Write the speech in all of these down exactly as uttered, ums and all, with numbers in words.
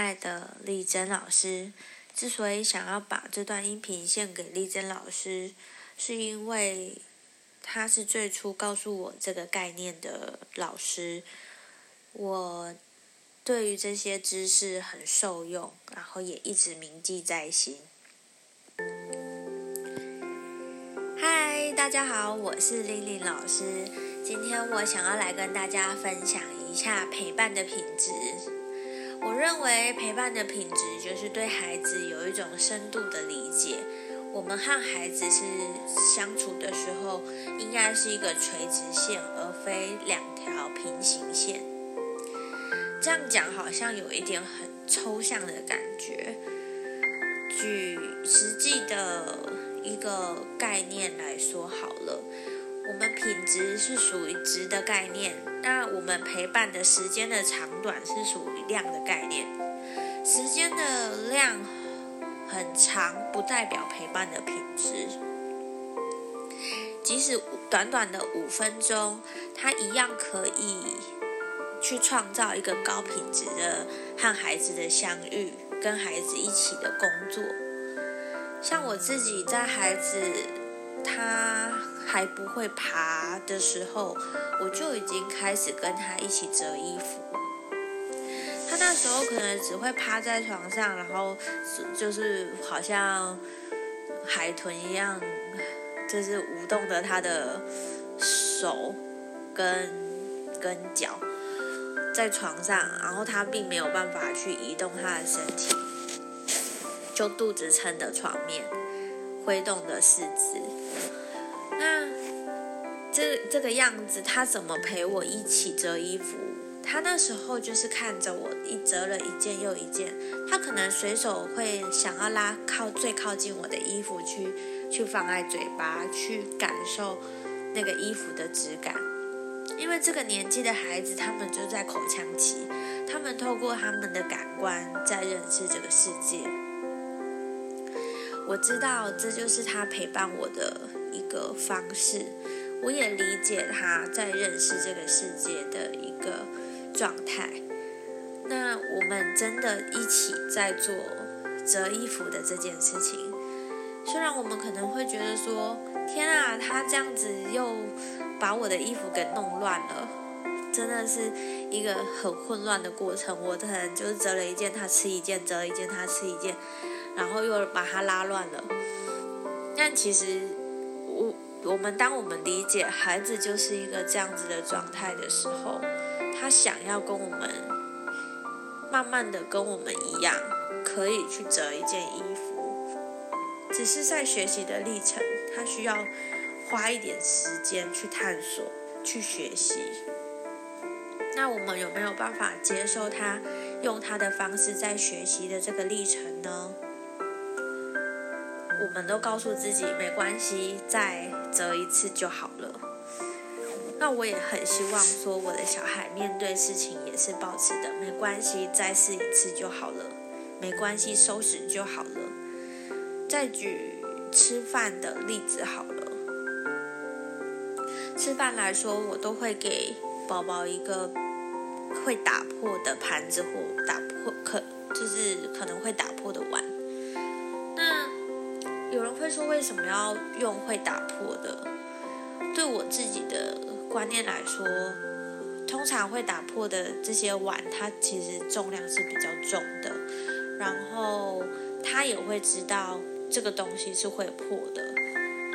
爱的丽珍老师。之所以想要把这段音频献给丽珍老师，是因为她是最初告诉我这个概念的老师。我对于这些知识很受用，然后也一直铭记在心。嗨，大家好，我是玲玲老师。今天我想要来跟大家分享一下陪伴的品质。我认为陪伴的品质就是对孩子有一种深度的理解。我们和孩子是相处的时候，应该是一个垂直线，而非两条平行线。这样讲好像有一点很抽象的感觉。举实际的一个概念来说好了，我们品质是属于值的概念，那我们陪伴的时间的长短是属于量的概念。时间的量很长，不代表陪伴的品质。即使短短的五分钟，它一样可以去创造一个高品质的和孩子的相遇，跟孩子一起的工作。像我自己在孩子他还不会爬的时候，我就已经开始跟他一起折衣服。他那时候可能只会趴在床上，然后就是好像海豚一样，就是舞动着他的手跟跟脚在床上，然后他并没有办法去移动他的身体，就肚子撑着床面，挥动着四肢。那这这个样子，他怎么陪我一起折衣服？他那时候就是看着我一折了一件又一件，他可能随手会想要拉靠最靠近我的衣服去去放在嘴巴，去感受那个衣服的质感。因为这个年纪的孩子，他们就在口腔期，他们透过他们的感官在认识这个世界。我知道这就是他陪伴我的一个方式，我也理解他在认识这个世界的一个状态。那我们真的一起在做折衣服的这件事情，虽然我们可能会觉得说，天啊，他这样子又把我的衣服给弄乱了，真的是一个很混乱的过程。我可能就是折了一件他吃一件，折了一件他吃一件，然后又把它拉乱了。但其实我我们当我们理解孩子就是一个这样子的状态的时候，他想要跟我们慢慢的跟我们一样，可以去折一件衣服，只是在学习的历程，他需要花一点时间去探索，去学习。那我们有没有办法接受他用他的方式在学习的这个历程呢？我们都告诉自己没关系，再折一次就好了。那我也很希望说，我的小孩面对事情也是抱持的没关系，再试一次就好了，没关系，收拾就好了。再举吃饭的例子好了，吃饭来说，我都会给宝宝一个会打破的盘子，或打破可就是可能会打破的碗。那有人会说，为什么要用会打破的？对我自己的观念来说，通常会打破的这些碗，它其实重量是比较重的，然后他也会知道这个东西是会破的，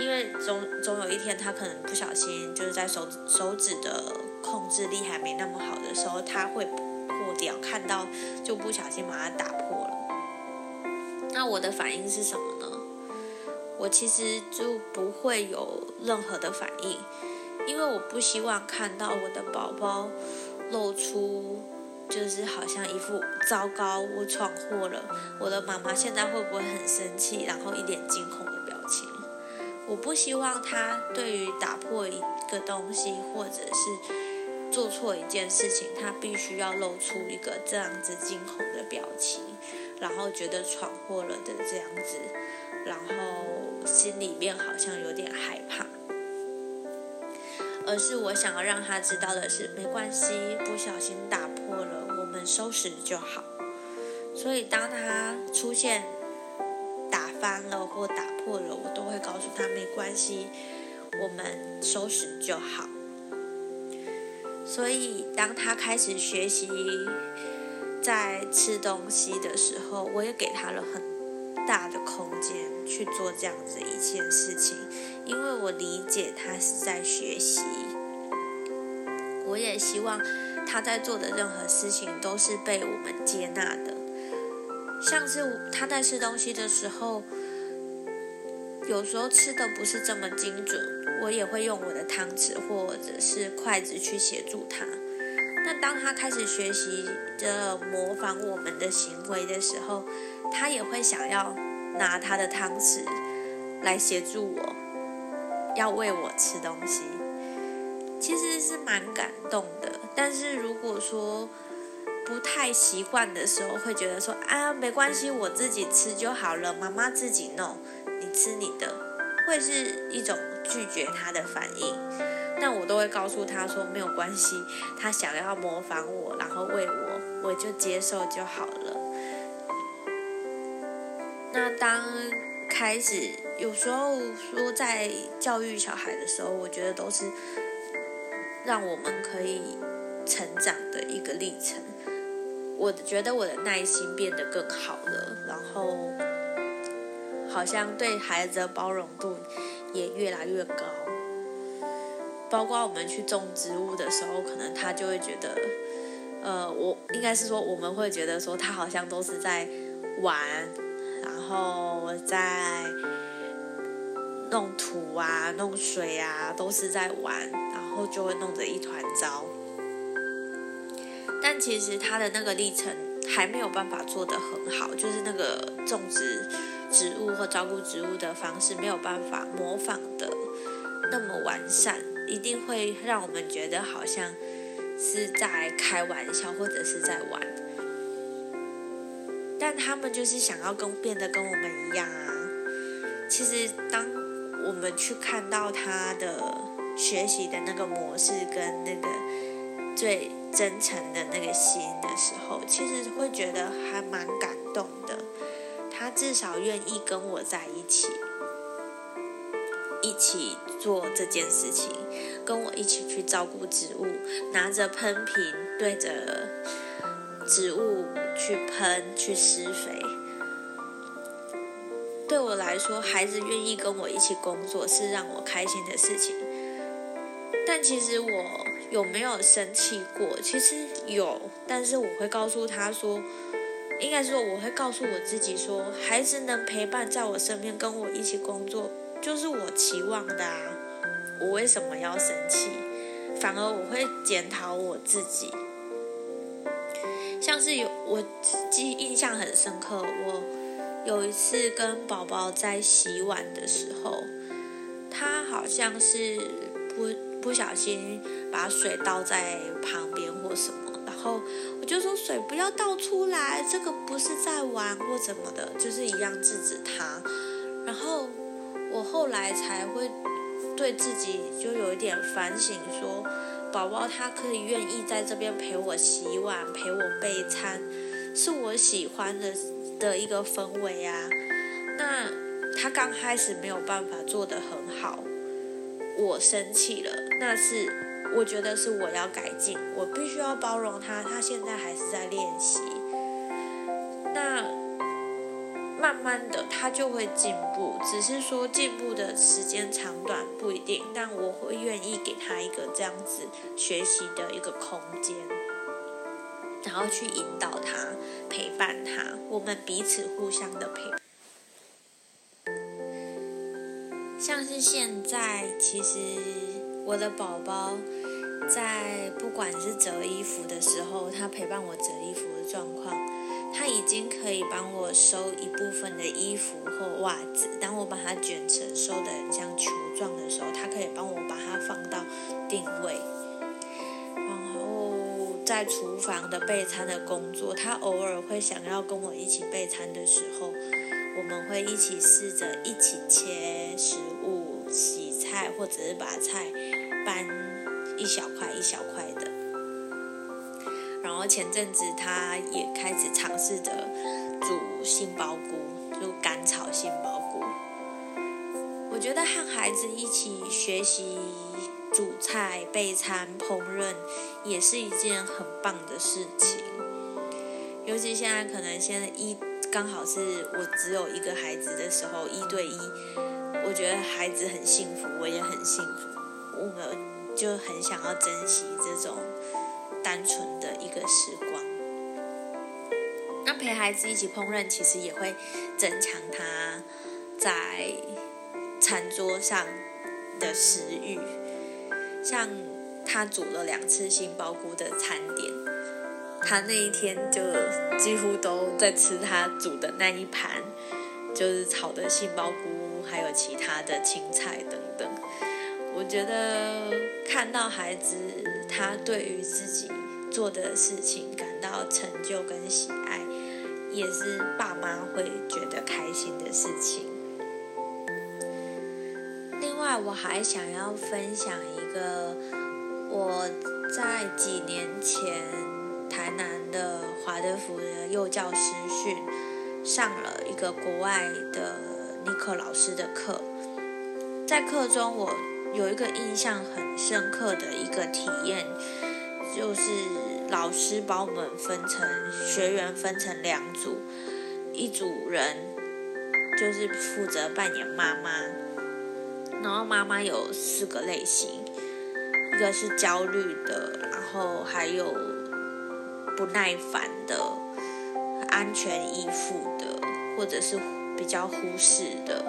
因为总总有一天他可能不小心，就是在手手指的控制力还没那么好的时候，他会破掉，看到就不小心把它打破了。那我的反应是什么呢？我其实就不会有任何的反应，因为我不希望看到我的宝宝露出就是好像一副糟糕，我闯祸了，我的妈妈现在会不会很生气，然后一脸惊恐的表情。我不希望他对于打破一个东西，或者是做错一件事情，他必须要露出一个这样子惊恐的表情，然后觉得闯祸了的这样子，然后心里面好像有点害怕。而是我想要让他知道的是，没关系，不小心打破了，我们收拾就好。所以当他出现打翻了或打破了，我都会告诉他没关系，我们收拾就好。所以当他开始学习在吃东西的时候，我也给他了很大的空间去做这样子一件事情，因为我理解他是在学习，我也希望他在做的任何事情都是被我们接纳的。像是他在吃东西的时候，有时候吃的不是这么精准，我也会用我的汤匙或者是筷子去协助他。那当他开始学习着模仿我们的行为的时候，他也会想要拿他的汤匙来协助我，要喂我吃东西，其实是蛮感动的。但是如果说不太习惯的时候，会觉得说啊，没关系，我自己吃就好了，妈妈自己弄，你吃你的，会是一种拒绝他的反应。那我都会告诉他说没有关系，他想要模仿我然后喂我，我就接受就好了。那当开始有时候说在教育小孩的时候，我觉得都是让我们可以成长的一个历程。我觉得我的耐心变得更好了，然后好像对孩子的包容度也越来越高。包括我们去种植物的时候，可能他就会觉得呃，我应该是说我们会觉得说他好像都是在玩，然后在弄土啊弄水啊，都是在玩，然后就会弄得一团糟。但其实他的那个历程还没有办法做得很好，就是那个种植植物或照顾植物的方式没有办法模仿的那么完善，一定会让我们觉得好像是在开玩笑或者是在玩。但他们就是想要跟变得跟我们一样啊。其实当我们去看到他的学习的那个模式跟那个最真诚的那个心的时候，其实会觉得还蛮感动的。他至少愿意跟我在一起一起做这件事情，跟我一起去照顾植物，拿着喷瓶对着植物去喷去施肥。对我来说，孩子愿意跟我一起工作是让我开心的事情。但其实我有没有生气过？其实有，但是我会告诉他说，应该说我会告诉我自己说，孩子能陪伴在我身边跟我一起工作就是我期望的啊，我为什么要生气？反而我会检讨我自己。像是有我记忆印象很深刻，我有一次跟宝宝在洗碗的时候，他好像是不不小心把水倒在旁边或什么，然后我就说水不要倒出来，这个不是在玩或什么的，就是一样制止他。然后我后来才会对自己就有一点反省说，宝宝他可以愿意在这边陪我洗碗陪我备餐，是我喜欢的的一个氛围啊。那他刚开始没有办法做得很好，我生气了，那是我觉得是我要改进，我必须要包容他，他现在还是在练习。那慢慢的他就会进步，只是说进步的时间长短不一定，但我会愿意给他一个这样子学习的一个空间，然后去引导他陪伴他，我们彼此互相的陪伴。像是现在其实我的宝宝在不管是折衣服的时候，他陪伴我折衣服的状况，他已经可以帮我收一部分的衣服或袜子，当我把它卷成收得很像球状的时候，他可以帮我把它放到定位。在厨房的备餐的工作，他偶尔会想要跟我一起备餐的时候，我们会一起试着一起切食物洗菜，或者是把菜搬一小块一小块的。然后前阵子他也开始尝试着觉得和孩子一起学习煮菜、备餐、烹饪也是一件很棒的事情。尤其现在可能现在一刚好是我只有一个孩子的时候，一对一，我觉得孩子很幸福，我也很幸福，我们就很想要珍惜这种单纯的一个时光。那陪孩子一起烹饪，其实也会增强他在餐桌上的食欲。像他煮了两次杏鲍菇的餐点，他那一天就几乎都在吃他煮的那一盘，就是炒的杏鲍菇，还有其他的青菜等等。我觉得看到孩子他对于自己做的事情感到成就跟喜爱，也是爸妈会觉得开心的事情。另外，我还想要分享一个我在几年前台南的华德福的幼教师训上了一个国外的尼克老师的课，在课中我有一个印象很深刻的一个体验，就是老师把我们分成学员分成两组，一组人就是负责扮演妈妈，然后妈妈有四个类型，一个是焦虑的，然后还有不耐烦的、安全依附的，或者是比较忽视的，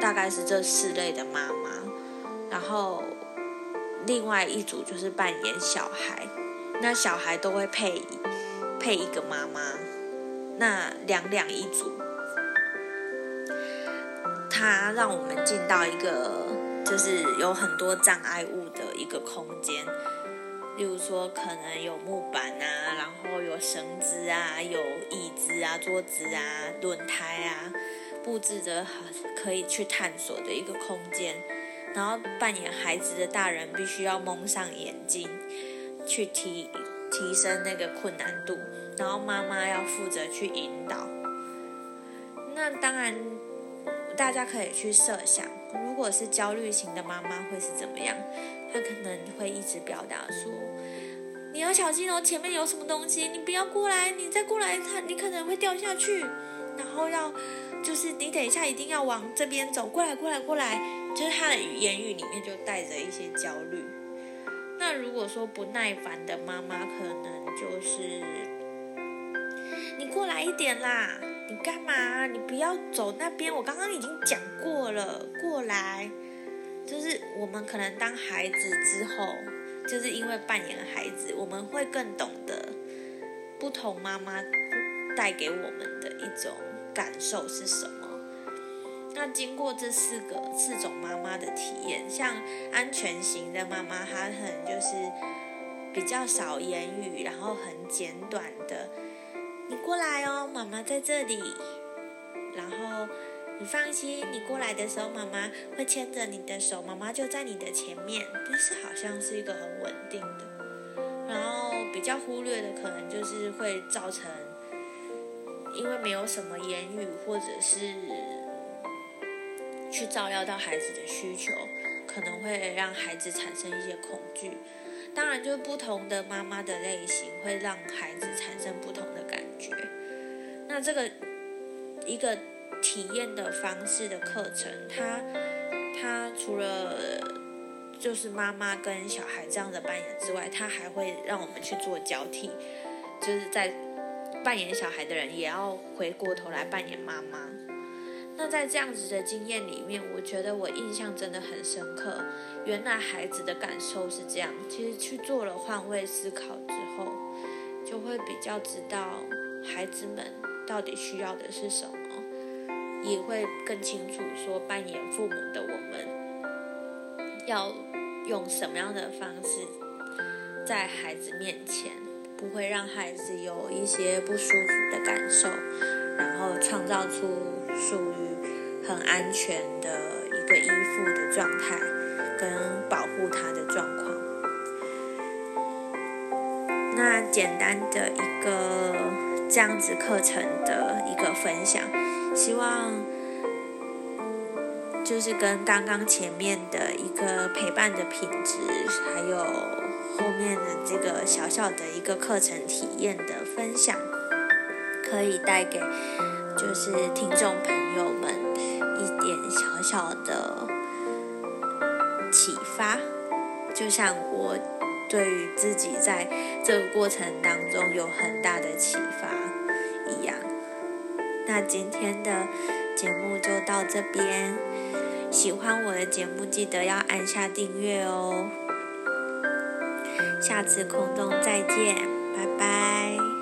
大概是这四类的妈妈。然后另外一组就是扮演小孩，那小孩都会配配一个妈妈，那两两一组。他让我们进到一个就是有很多障碍物的一个空间，例如说可能有木板啊，然后有绳子啊，有椅子啊、桌子啊、轮胎啊，布置着可以去探索的一个空间。然后扮演孩子的大人必须要蒙上眼睛去提提升那个困难度，然后妈妈要负责去引导。那当然大家可以去设想，如果是焦虑型的妈妈会是怎么样，她可能会一直表达说，你要小心哦，前面有什么东西，你不要过来，你再过来她你可能会掉下去，然后要就是你等一下一定要往这边走，过来过来过来，就是他的言语里面就带着一些焦虑。那如果说不耐烦的妈妈，可能就是你过来一点啦，你干嘛？你不要走那边，我刚刚已经讲过了，过来。就是我们可能当孩子之后，就是因为扮演孩子，我们会更懂得不同妈妈带给我们的一种感受是什么。那经过这四个四种妈妈的体验，像安全型的妈妈，她可能就是比较少言语，然后很简短的，你过来哦，妈妈在这里，然后你放心，你过来的时候妈妈会牵着你的手，妈妈就在你的前面，就是好像是一个很稳定的。然后比较忽略的可能就是会造成，因为没有什么言语或者是去照料到孩子的需求，可能会让孩子产生一些恐惧。当然就是不同的妈妈的类型会让孩子产生不同的感觉。那这个一个体验的方式的课程，它它除了就是妈妈跟小孩这样的扮演之外，它还会让我们去做交替，就是在扮演小孩的人也要回过头来扮演妈妈。那在这样子的经验里面，我觉得我印象真的很深刻，原来孩子的感受是这样。其实去做了换位思考之后，就会比较知道孩子们到底需要的是什么，也会更清楚说扮演父母的我们要用什么样的方式在孩子面前，不会让孩子有一些不舒服的感受，然后创造出属于很安全的一个依附的状态跟保护他的状况。那简单的一个这样子课程的一个分享，希望就是跟刚刚前面的一个陪伴的品质，还有后面的这个小小的一个课程体验的分享，可以带给就是听众朋友们一点小小的启发。就像我对于自己在这个过程当中有很大的启发一样。那今天的节目就到这边，喜欢我的节目记得要按下订阅哦。下次空中再见，拜拜。